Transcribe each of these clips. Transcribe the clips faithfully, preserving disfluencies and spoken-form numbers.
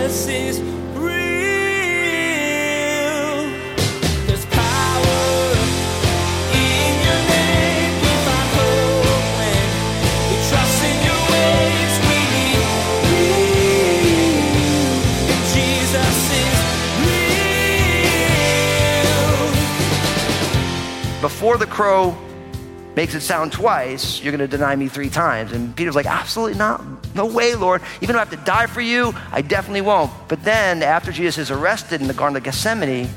this is before the crow makes it sound twice, you're going to deny me three times. And Peter's like, absolutely not. No way, Lord. Even if I have to die for you, I definitely won't. But then after Jesus is arrested in the Garden of Gethsemane,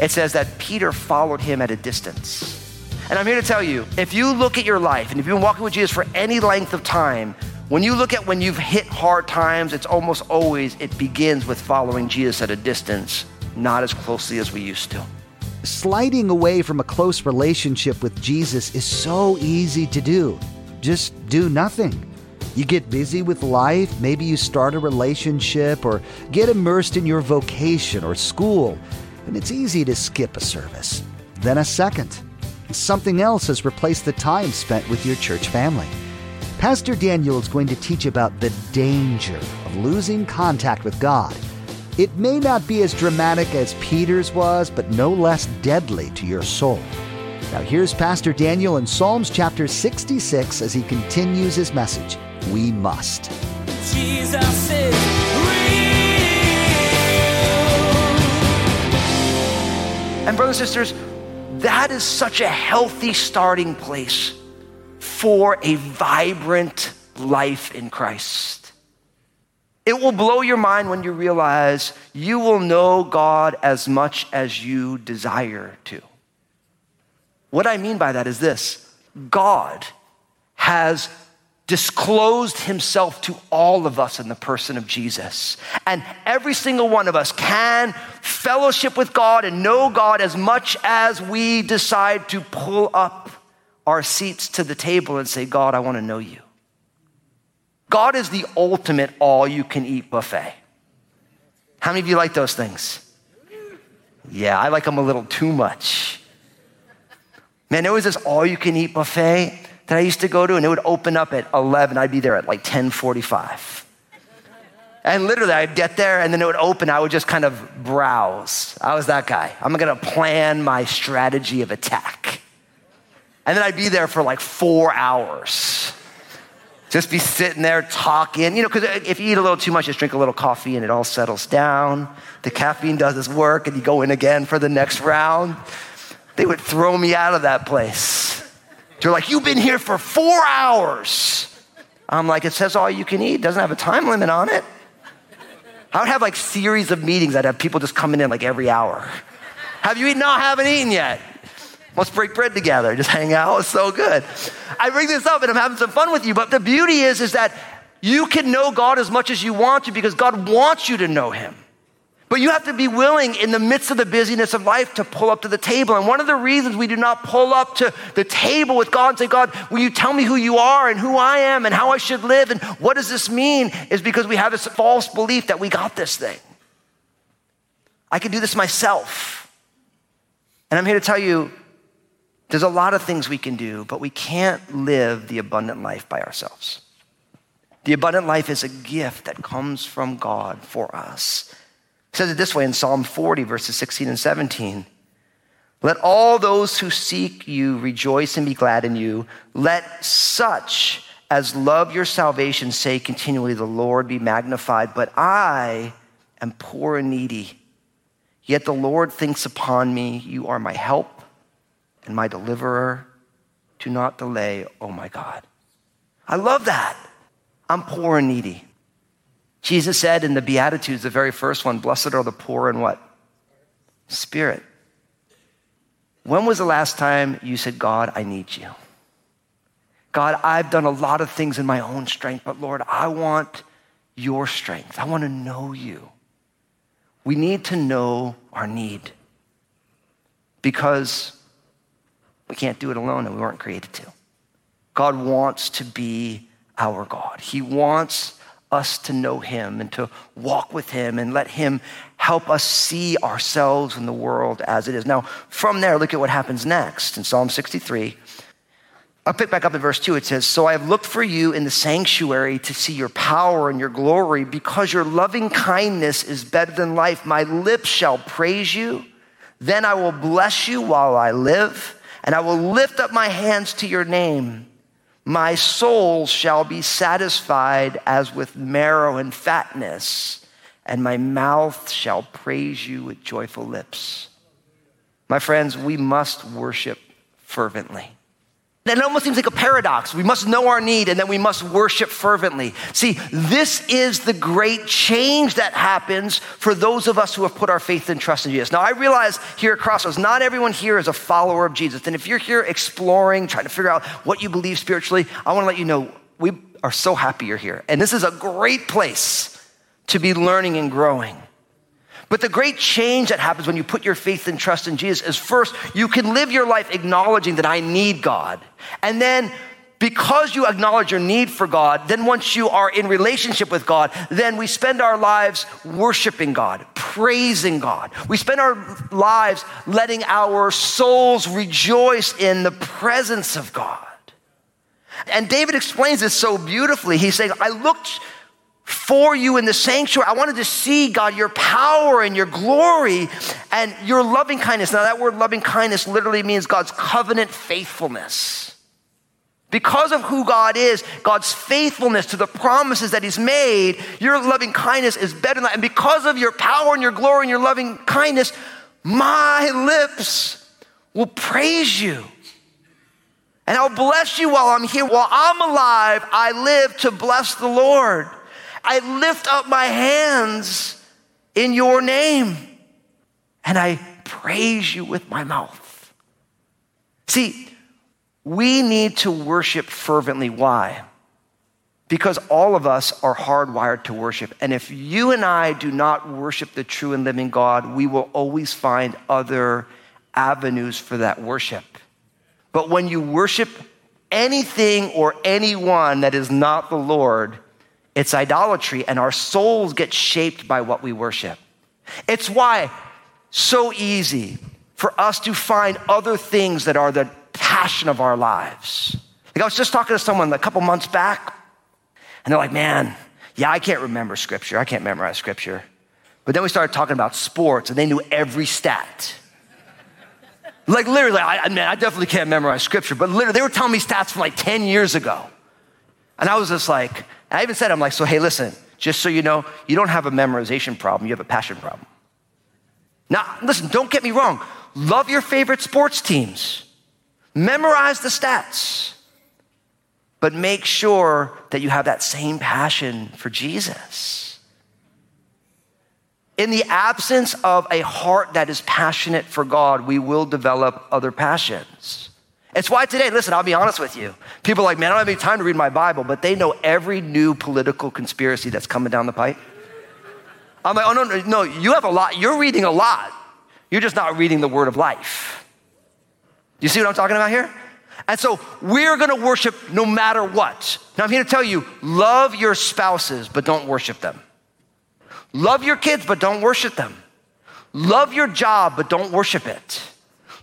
it says that Peter followed him at a distance. And I'm here to tell you, if you look at your life and if you've been walking with Jesus for any length of time, when you look at when you've hit hard times, it's almost always, it begins with following Jesus at a distance, not as closely as we used to. Sliding away from a close relationship with Jesus is so easy to do. Just do nothing. You get busy with life. Maybe you start a relationship or get immersed in your vocation or school. And it's easy to skip a service, then a second. Something else has replaced the time spent with your church family. Pastor Daniel is going to teach about the danger of losing contact with God. It may not be as dramatic as Peter's was, but no less deadly to your soul. Now here's Pastor Daniel in Psalms chapter sixty-six as he continues his message, We Must. Jesus is real. And brothers and sisters, that is such a healthy starting place for a vibrant life in Christ. It will blow your mind when you realize you will know God as much as you desire to. What I mean by that is this: God has disclosed himself to all of us in the person of Jesus. And every single one of us can fellowship with God and know God as much as we decide to pull up our seats to the table and say, God, I want to know you. God is the ultimate all-you-can-eat buffet. How many of you like those things? Yeah, I like them a little too much. Man, there was this all-you-can-eat buffet that I used to go to, and it would open up at eleven. I'd be there at like ten forty-five. And literally, I'd get there, and then it would open. I would just kind of browse. I was that guy. I'm going to plan my strategy of attack. And then I'd be there for like four hours. Just be sitting there talking, you know, because if you eat a little too much, just drink a little coffee and it all settles down. The caffeine does its work and you go in again for the next round. They would throw me out of that place. They're like, you've been here for four hours. I'm like, it says all you can eat. It doesn't have a time limit on it. I would have like series of meetings. I'd have people just coming in like every hour. Have you eaten? No, I haven't eaten yet. Let's break bread together, just hang out, it's so good. I bring this up and I'm having some fun with you, but the beauty is, is that you can know God as much as you want to because God wants you to know him. But you have to be willing in the midst of the busyness of life to pull up to the table. And one of the reasons we do not pull up to the table with God and say, God, will you tell me who you are and who I am and how I should live and what does this mean is because we have this false belief that we got this thing. I can do this myself. And I'm here to tell you, there's a lot of things we can do, but we can't live the abundant life by ourselves. The abundant life is a gift that comes from God for us. It says it this way in Psalm forty, verses sixteen and seventeen. Let all those who seek you rejoice and be glad in you. Let such as love your salvation say continually, the Lord be magnified. But I am poor and needy, yet the Lord thinks upon me. You are my help and my deliverer. Do not delay, oh my God. I love that. I'm poor and needy. Jesus said in the Beatitudes, the very first one, blessed are the poor in what? Spirit. When was the last time you said, God, I need you? God, I've done a lot of things in my own strength, but Lord, I want your strength. I want to know you. We need to know our need because we can't do it alone and we weren't created to. God wants to be our God. He wants us to know him and to walk with him and let him help us see ourselves and the world as it is. Now, from there, look at what happens next in Psalm sixty-three. I'll pick back up in verse two. It says, so I have looked for you in the sanctuary to see your power and your glory, because your loving kindness is better than life. My lips shall praise you. Then I will bless you while I live, and I will lift up my hands to your name. My soul shall be satisfied as with marrow and fatness, and my mouth shall praise you with joyful lips. My friends, we must worship fervently. It almost seems like a paradox. We must know our need, and then we must worship fervently. See, this is the great change that happens for those of us who have put our faith and trust in Jesus. Now, I realize here at Crossroads, not everyone here is a follower of Jesus. And if you're here exploring, trying to figure out what you believe spiritually, I want to let you know we are so happy you're here. And this is a great place to be learning and growing. But the great change that happens when you put your faith and trust in Jesus is, first, you can live your life acknowledging that I need God. And then because you acknowledge your need for God, then once you are in relationship with God, then we spend our lives worshiping God, praising God. We spend our lives letting our souls rejoice in the presence of God. And David explains this so beautifully. He's saying, I looked for you in the sanctuary. I wanted to see, God, your power and your glory and your loving kindness. Now, that word loving kindness literally means God's covenant faithfulness. Because of who God is, God's faithfulness to the promises that he's made, your loving kindness is better than that. And because of your power and your glory and your loving kindness, my lips will praise you. And I'll bless you while I'm here. While I'm alive, I live to bless the Lord. I lift up my hands in your name, and I praise you with my mouth. See, we need to worship fervently. Why? Because all of us are hardwired to worship. And if you and I do not worship the true and living God, we will always find other avenues for that worship. But when you worship anything or anyone that is not the Lord, it's idolatry, and our souls get shaped by what we worship. It's why so easy for us to find other things that are the passion of our lives. Like I was just talking to someone a couple months back, and they're like, man, yeah, I can't remember scripture. I can't memorize scripture. But then we started talking about sports, and they knew every stat. Like literally, I, man, I definitely can't memorize scripture, but literally they were telling me stats from like ten years ago. And I was just like, and I even said, I'm like, so, hey, listen, just so you know, you don't have a memorization problem. You have a passion problem. Now, listen, don't get me wrong. Love your favorite sports teams. Memorize the stats. But make sure that you have that same passion for Jesus. In the absence of a heart that is passionate for God, we will develop other passions. It's why today, listen, I'll be honest with you. People are like, man, I don't have any time to read my Bible, but they know every new political conspiracy that's coming down the pipe. I'm like, oh, no, no, no, you have a lot. You're reading a lot. You're just not reading the word of life. You see what I'm talking about here? And so we're going to worship no matter what. Now, I'm here to tell you, love your spouses, but don't worship them. Love your kids, but don't worship them. Love your job, but don't worship it.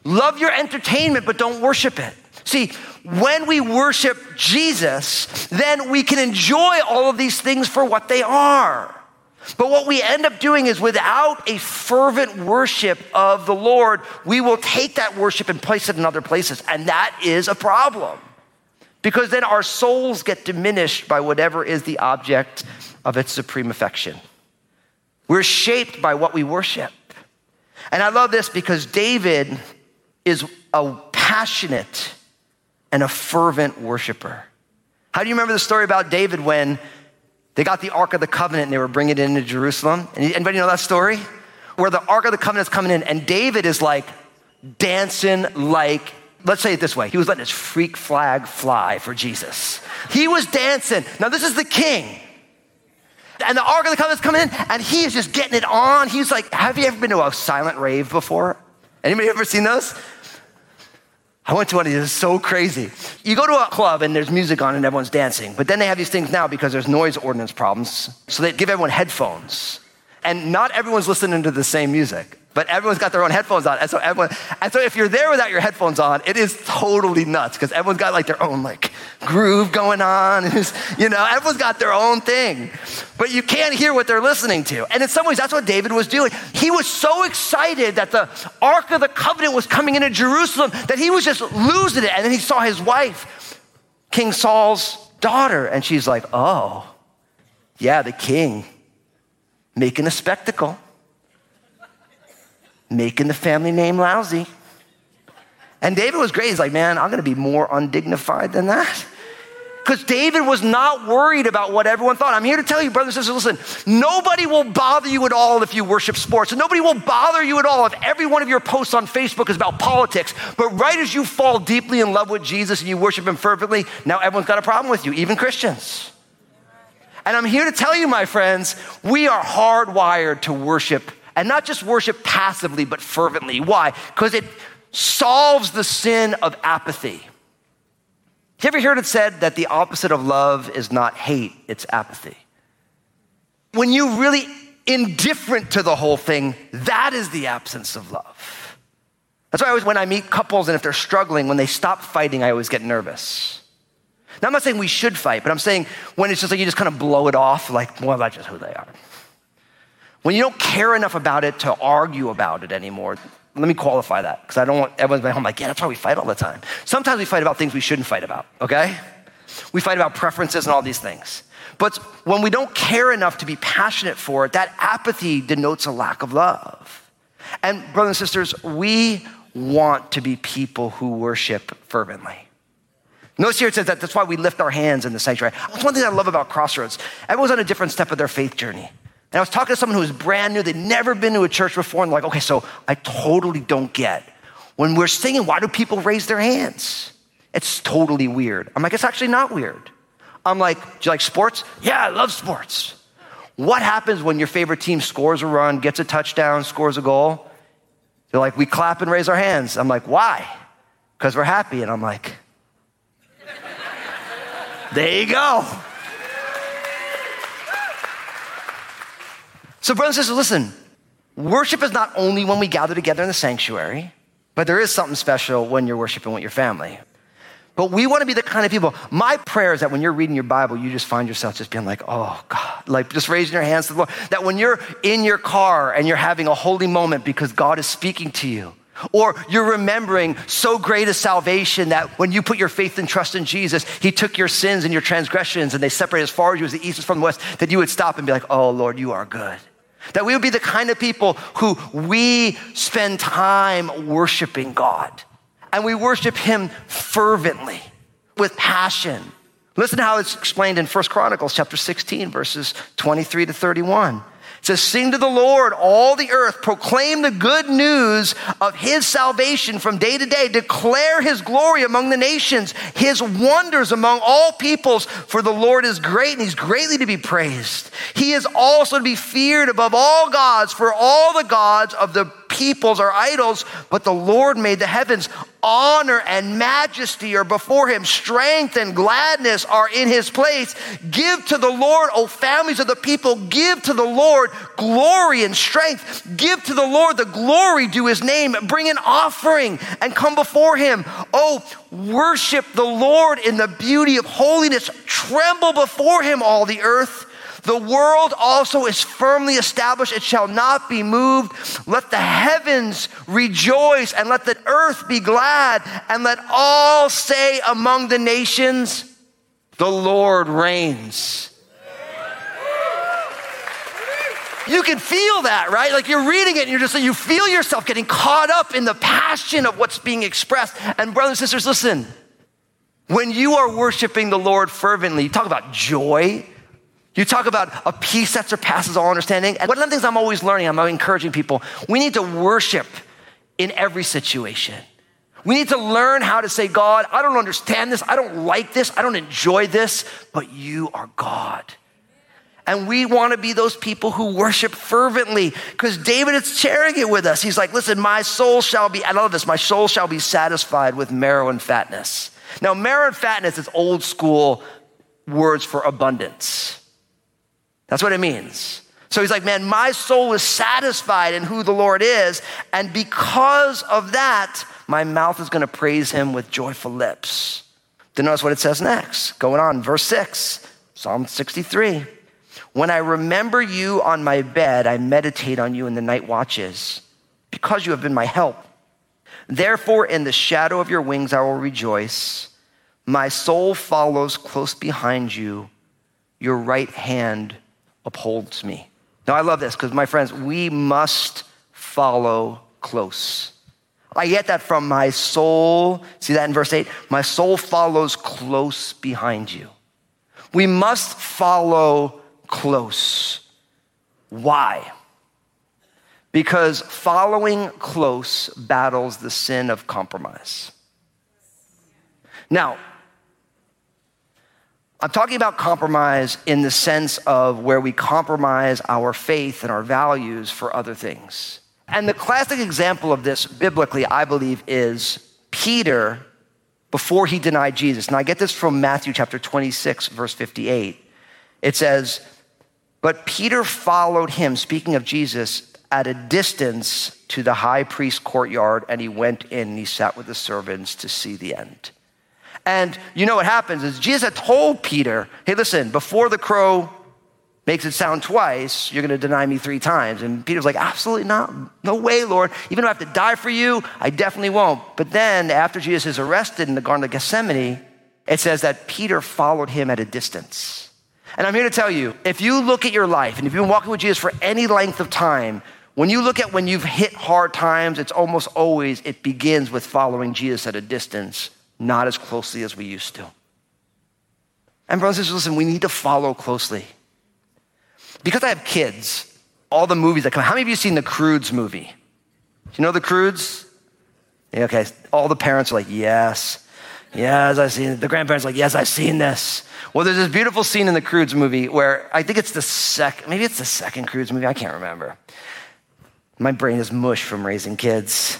Love your entertainment, but don't worship it. See, when we worship Jesus, then we can enjoy all of these things for what they are. But what we end up doing is, without a fervent worship of the Lord, we will take that worship and place it in other places. And that is a problem, because then our souls get diminished by whatever is the object of its supreme affection. We're shaped by what we worship. And I love this, because David is a passionate and a fervent worshiper. How do you remember the story about David when they got the Ark of the Covenant and they were bringing it into Jerusalem? Anybody know that story? Where the Ark of the Covenant is coming in, and David is like dancing like, let's say it this way, he was letting his freak flag fly for Jesus. He was dancing. Now this is the king. And the Ark of the Covenant's coming in, and he is just getting it on. He's like, have you ever been to a silent rave before? Anybody ever seen those? I went to one of these, it's so crazy. You go to a club and there's music on and everyone's dancing, but then they have these things now because there's noise ordinance problems, so they give everyone headphones, and not everyone's listening to the same music. but everyone's got their own headphones on. And so everyone, and so if you're there without your headphones on, it is totally nuts because everyone's got like their own like groove going on. And you know, everyone's got their own thing, but you can't hear what they're listening to. And in some ways, that's what David was doing. He was so excited that the Ark of the Covenant was coming into Jerusalem that he was just losing it. And then he saw his wife, King Saul's daughter, and she's like, oh, yeah, the king making a spectacle. Making the family name lousy. And David was great. He's like, man, I'm going to be more undignified than that. Because David was not worried about what everyone thought. I'm here to tell you, brothers and sisters, listen, nobody will bother you at all if you worship sports. And nobody will bother you at all if every one of your posts on Facebook is about politics. But right as you fall deeply in love with Jesus and you worship him fervently, now everyone's got a problem with you, even Christians. And I'm here to tell you, my friends, we are hardwired to worship. And not just worship passively, but fervently. Why? Because it solves the sin of apathy. Have you ever heard it said that the opposite of love is not hate, it's apathy? When you're really indifferent to the whole thing, that is the absence of love. That's why I always, when I meet couples and if they're struggling, when they stop fighting, I always get nervous. Now, I'm not saying we should fight, but I'm saying when it's just like you just kind of blow it off, like, well, that's just who they are. When you don't care enough about it to argue about it anymore, let me qualify that because I don't want everyone to be home like, yeah, that's why we fight all the time. Sometimes we fight about things we shouldn't fight about, okay? We fight about preferences and all these things. But when we don't care enough to be passionate for it, that apathy denotes a lack of love. And brothers and sisters, we want to be people who worship fervently. Notice here it says that that's why we lift our hands in the sanctuary. That's one thing I love about Crossroads. Everyone's on a different step of their faith journey. And I was talking to someone who was brand new. They'd never been to a church before. And like, okay, so I totally don't get. When we're singing, why do people raise their hands? It's totally weird. I'm like, it's actually not weird. I'm like, do you like sports? Yeah, I love sports. What happens when your favorite team scores a run, gets a touchdown, scores a goal? They're like, we clap and raise our hands. I'm like, why? Because we're happy. And I'm like, there you go. So brothers and sisters, listen, worship is not only when we gather together in the sanctuary, but there is something special when you're worshiping with your family. But we want to be the kind of people, my prayer is that when you're reading your Bible, you just find yourself just being like, oh God, like just raising your hands to the Lord. That when you're in your car and you're having a holy moment because God is speaking to you, or you're remembering so great a salvation that when you put your faith and trust in Jesus, he took your sins and your transgressions and they separated as far as you as the east is from the west, that you would stop and be like, oh Lord, you are good. That we would be the kind of people who we spend time worshiping God. And we worship him fervently, with passion. Listen to how it's explained in First Chronicles chapter sixteen, verses twenty-three to thirty-one. It says, sing to the Lord, all the earth. Proclaim the good news of his salvation from day to day. Declare his glory among the nations, his wonders among all peoples. For the Lord is great and he's greatly to be praised. He is also to be feared above all gods, for all the gods of the peoples are idols, but the Lord made the heavens. Honor and majesty are before him. Strength and gladness are in his place. Give to the Lord, O families of the people. Give to the Lord glory and strength. Give to the Lord the glory due his name. Bring an offering and come before him. Oh, worship the Lord in the beauty of holiness. Tremble before him, all the earth. The world also is firmly established. It shall not be moved. Let the heavens rejoice and let the earth be glad. And let all say among the nations, the Lord reigns. You can feel that, right? Like you're reading it and you're just, you feel yourself getting caught up in the passion of what's being expressed. And brothers and sisters, listen, when you are worshiping the Lord fervently, you talk about joy. You talk about a peace that surpasses all understanding. And one of the things I'm always learning, I'm encouraging people, we need to worship in every situation. We need to learn how to say, God, I don't understand this. I don't like this. I don't enjoy this, but you are God. And we want to be those people who worship fervently because David is sharing it with us. He's like, listen, my soul shall be, I love this, my soul shall be satisfied with marrow and fatness. Now, marrow and fatness is old school words for abundance. That's what it means. So he's like, man, my soul is satisfied in who the Lord is. And because of that, my mouth is going to praise him with joyful lips. Then notice what it says next. Going on, verse six, Psalm sixty-three. When I remember you on my bed, I meditate on you in the night watches, because you have been my help. Therefore, in the shadow of your wings, I will rejoice. My soul follows close behind you. Your right hand upholds me. Now, I love this because, my friends, we must follow close. I get that from my soul. See that in verse eight? My soul follows close behind you. We must follow close. Why? Because following close battles the sin of compromise. Now, I'm talking about compromise in the sense of where we compromise our faith and our values for other things. And the classic example of this biblically, I believe, is Peter before he denied Jesus. And I get this from Matthew chapter twenty-six, verse fifty-eight. It says, but Peter followed him, speaking of Jesus, at a distance to the high priest's courtyard, and he went in and he sat with the servants to see the end. And you know what happens is Jesus had told Peter, hey, listen, before the crow makes it sound twice, you're gonna deny me three times. And Peter's like, absolutely not. No way, Lord. Even if I have to die for you, I definitely won't. But then after Jesus is arrested in the Garden of Gethsemane, it says that Peter followed him at a distance. And I'm here to tell you, if you look at your life and if you've been walking with Jesus for any length of time, when you look at when you've hit hard times, it's almost always, it begins with following Jesus at a distance, not as closely as we used to. And brothers and sisters, listen, we need to follow closely. Because I have kids, all the movies that come out, how many of you have seen the Croods movie? You know the Croods? Yeah, okay, all the parents are like, yes, yes, I've seen it. The grandparents are like, yes, I've seen this. Well, there's this beautiful scene in the Croods movie where I think it's the second, maybe it's the second Croods movie, I can't remember. My brain is mush from raising kids.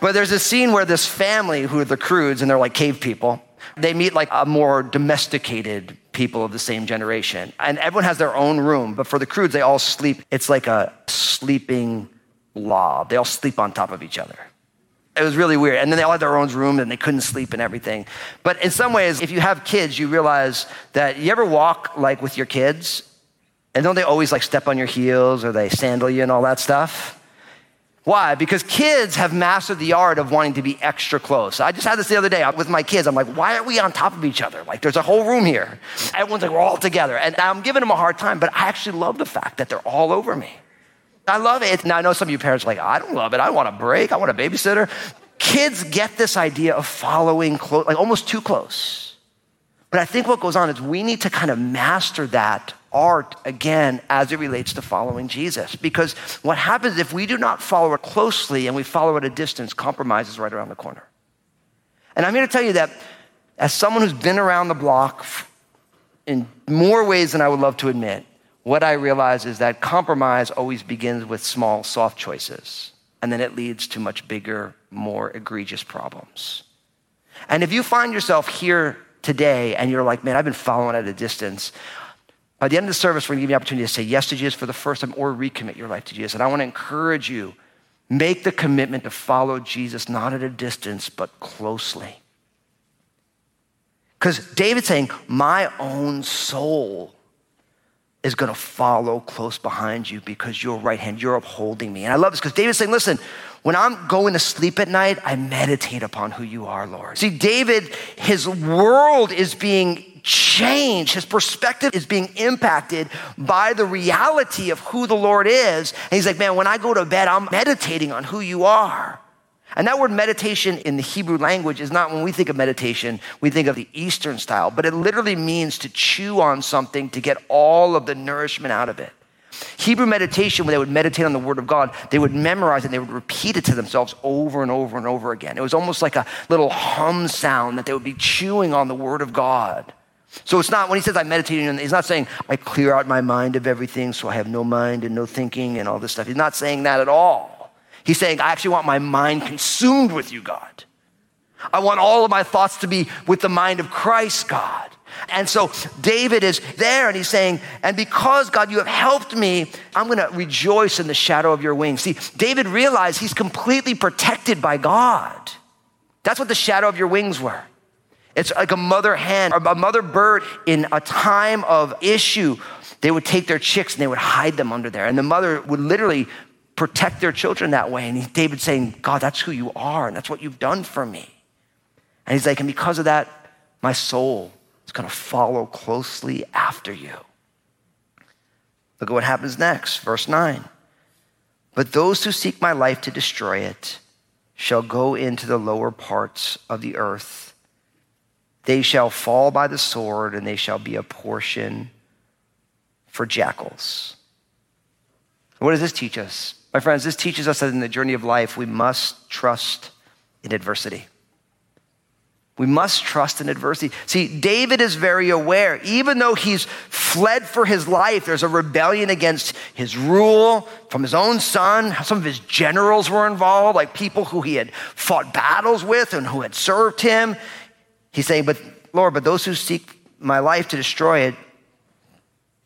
But there's a scene where this family who are the Croods, and they're like cave people, they meet like a more domesticated people of the same generation. And everyone has their own room, but for the Croods, they all sleep. It's like a sleeping lob. They all sleep on top of each other. It was really weird. And then they all had their own room and they couldn't sleep and everything. But in some ways, if you have kids, you realize that you ever walk like with your kids and don't they always like step on your heels or they sandal you and all that stuff? Why? Because kids have mastered the art of wanting to be extra close. I just had this the other day with my kids. I'm like, why are we on top of each other? Like, there's a whole room here. Everyone's like, we're all together. And I'm giving them a hard time, but I actually love the fact that they're all over me. I love it. Now, I know some of you parents are like, I don't love it. I want a break. I want a babysitter. Kids get this idea of following close, like almost too close. But I think what goes on is we need to kind of master that art again as it relates to following Jesus. Because what happens if we do not follow it closely and we follow at a distance, compromise is right around the corner. And I'm here to tell you that as someone who's been around the block in more ways than I would love to admit, what I realize is that compromise always begins with small, soft choices, and then it leads to much bigger, more egregious problems. And if you find yourself here today and you're like, man, I've been following at a distance, by the end of the service, we're gonna give you an opportunity to say yes to Jesus for the first time or recommit your life to Jesus. And I wanna encourage you, make the commitment to follow Jesus, not at a distance, but closely. Because David's saying, my own soul is gonna follow close behind you because your right hand, you're upholding me. And I love this because David's saying, listen, when I'm going to sleep at night, I meditate upon who you are, Lord. See, David, his world is being change. His perspective is being impacted by the reality of who the Lord is. And he's like, man, when I go to bed, I'm meditating on who you are. And that word meditation in the Hebrew language is not, when we think of meditation, we think of the Eastern style, but it literally means to chew on something to get all of the nourishment out of it. Hebrew meditation, when they would meditate on the word of God, they would memorize it and they would repeat it to themselves over and over and over again. It was almost like a little hum sound that they would be chewing on the word of God. So it's not, when he says I'm meditating, he's not saying I clear out my mind of everything so I have no mind and no thinking and all this stuff. He's not saying that at all. He's saying I actually want my mind consumed with you, God. I want all of my thoughts to be with the mind of Christ, God. And so David is there and he's saying, and because God, you have helped me, I'm gonna rejoice in the shadow of your wings. See, David realized he's completely protected by God. That's what the shadow of your wings were. It's like a mother hen, or a mother bird in a time of issue. They would take their chicks and they would hide them under there. And the mother would literally protect their children that way. And David's saying, God, that's who you are. And that's what you've done for me. And he's like, and because of that, my soul is going to follow closely after you. Look at what happens next, verse nine. But those who seek my life to destroy it shall go into the lower parts of the earth. They shall fall by the sword, and they shall be a portion for jackals. What does this teach us? My friends, this teaches us that in the journey of life, we must trust in adversity. We must trust in adversity. See, David is very aware, even though he's fled for his life, there's a rebellion against his rule from his own son. Some of his generals were involved, like people who he had fought battles with and who had served him. He's saying, but Lord, but those who seek my life to destroy it,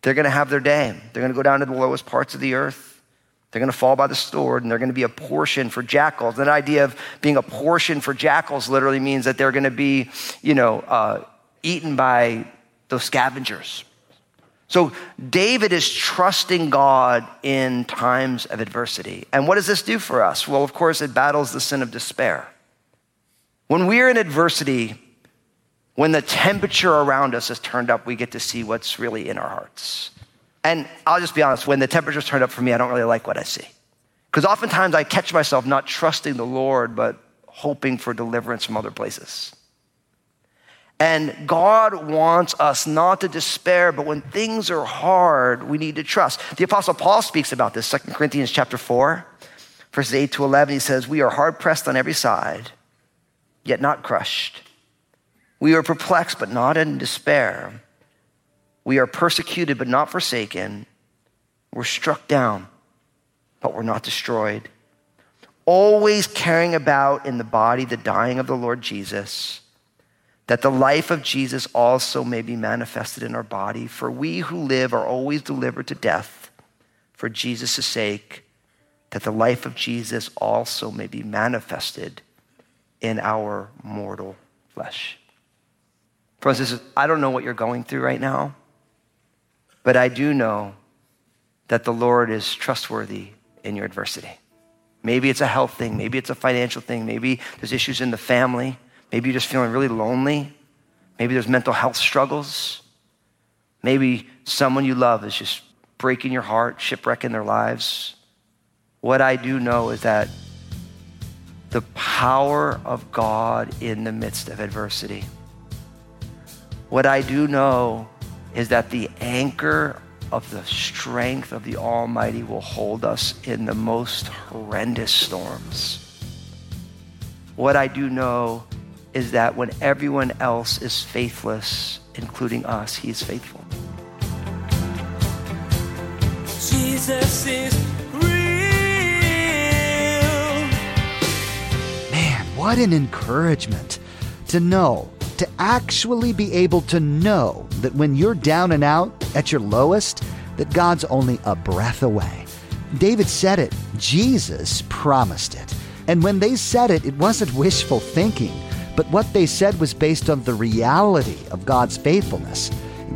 they're gonna have their day. They're gonna go down to the lowest parts of the earth. They're gonna fall by the sword, and they're gonna be a portion for jackals. That idea of being a portion for jackals literally means that they're gonna be, you know, uh, eaten by those scavengers. So David is trusting God in times of adversity. And what does this do for us? Well, of course, it battles the sin of despair. When we're in adversity, when the temperature around us is turned up, we get to see what's really in our hearts. And I'll just be honest, when the temperature's turned up for me, I don't really like what I see. Because oftentimes I catch myself not trusting the Lord, but hoping for deliverance from other places. And God wants us not to despair, but when things are hard, we need to trust. The Apostle Paul speaks about this, Second Corinthians chapter four, verses eight to eleven. He says, we are hard pressed on every side, yet not crushed. We are perplexed, but not in despair. We are persecuted, but not forsaken. We're struck down, but we're not destroyed. Always carrying about in the body the dying of the Lord Jesus, that the life of Jesus also may be manifested in our body. For we who live are always delivered to death for Jesus' sake, that the life of Jesus also may be manifested in our mortal flesh. Friends, this is, I don't know what you're going through right now, but I do know that the Lord is trustworthy in your adversity. Maybe it's a health thing. Maybe it's a financial thing. Maybe there's issues in the family. Maybe you're just feeling really lonely. Maybe there's mental health struggles. Maybe someone you love is just breaking your heart, shipwrecking their lives. What I do know is that the power of God in the midst of adversity. What I do know is that the anchor of the strength of the Almighty will hold us in the most horrendous storms. What I do know is that when everyone else is faithless, including us, He is faithful. Jesus is real. Man, what an encouragement to know. To actually be able to know that when you're down and out at your lowest, that God's only a breath away. David said it. Jesus promised it. And when they said it, it wasn't wishful thinking, but what they said was based on the reality of God's faithfulness.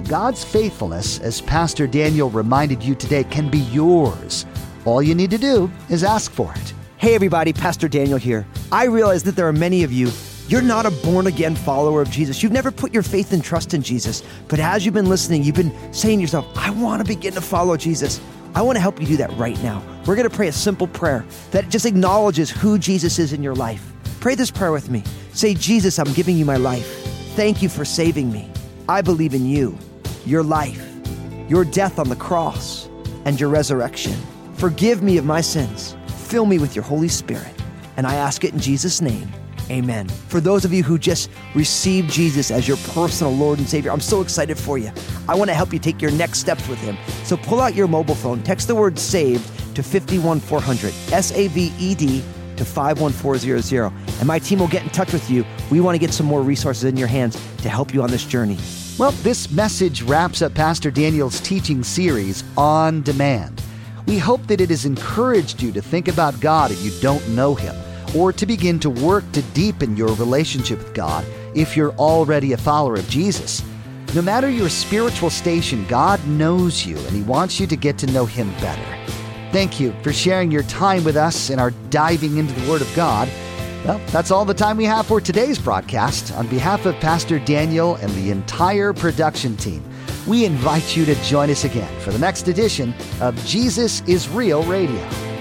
God's faithfulness, as Pastor Daniel reminded you today, can be yours. All you need to do is ask for it. Hey everybody, Pastor Daniel here. I realize that there are many of you. You're not a born-again follower of Jesus. You've never put your faith and trust in Jesus. But as you've been listening, you've been saying to yourself, I want to begin to follow Jesus. I want to help you do that right now. We're going to pray a simple prayer that just acknowledges who Jesus is in your life. Pray this prayer with me. Say, Jesus, I'm giving you my life. Thank you for saving me. I believe in you, your life, your death on the cross, and your resurrection. Forgive me of my sins. Fill me with your Holy Spirit. And I ask it in Jesus' name. Amen. For those of you who just received Jesus as your personal Lord and Savior, I'm so excited for you. I want to help you take your next steps with Him. So pull out your mobile phone, text the word SAVED to five one four zero zero, S A V E D to five one four zero zero. And my team will get in touch with you. We want to get some more resources in your hands to help you on this journey. Well, this message wraps up Pastor Daniel's teaching series, On Demand. We hope that it has encouraged you to think about God if you don't know Him, or to begin to work to deepen your relationship with God if you're already a follower of Jesus. No matter your spiritual station, God knows you, and He wants you to get to know Him better. Thank you for sharing your time with us and our diving into the Word of God. Well, that's all the time we have for today's broadcast. On behalf of Pastor Daniel and the entire production team, we invite you to join us again for the next edition of Jesus is Real Radio.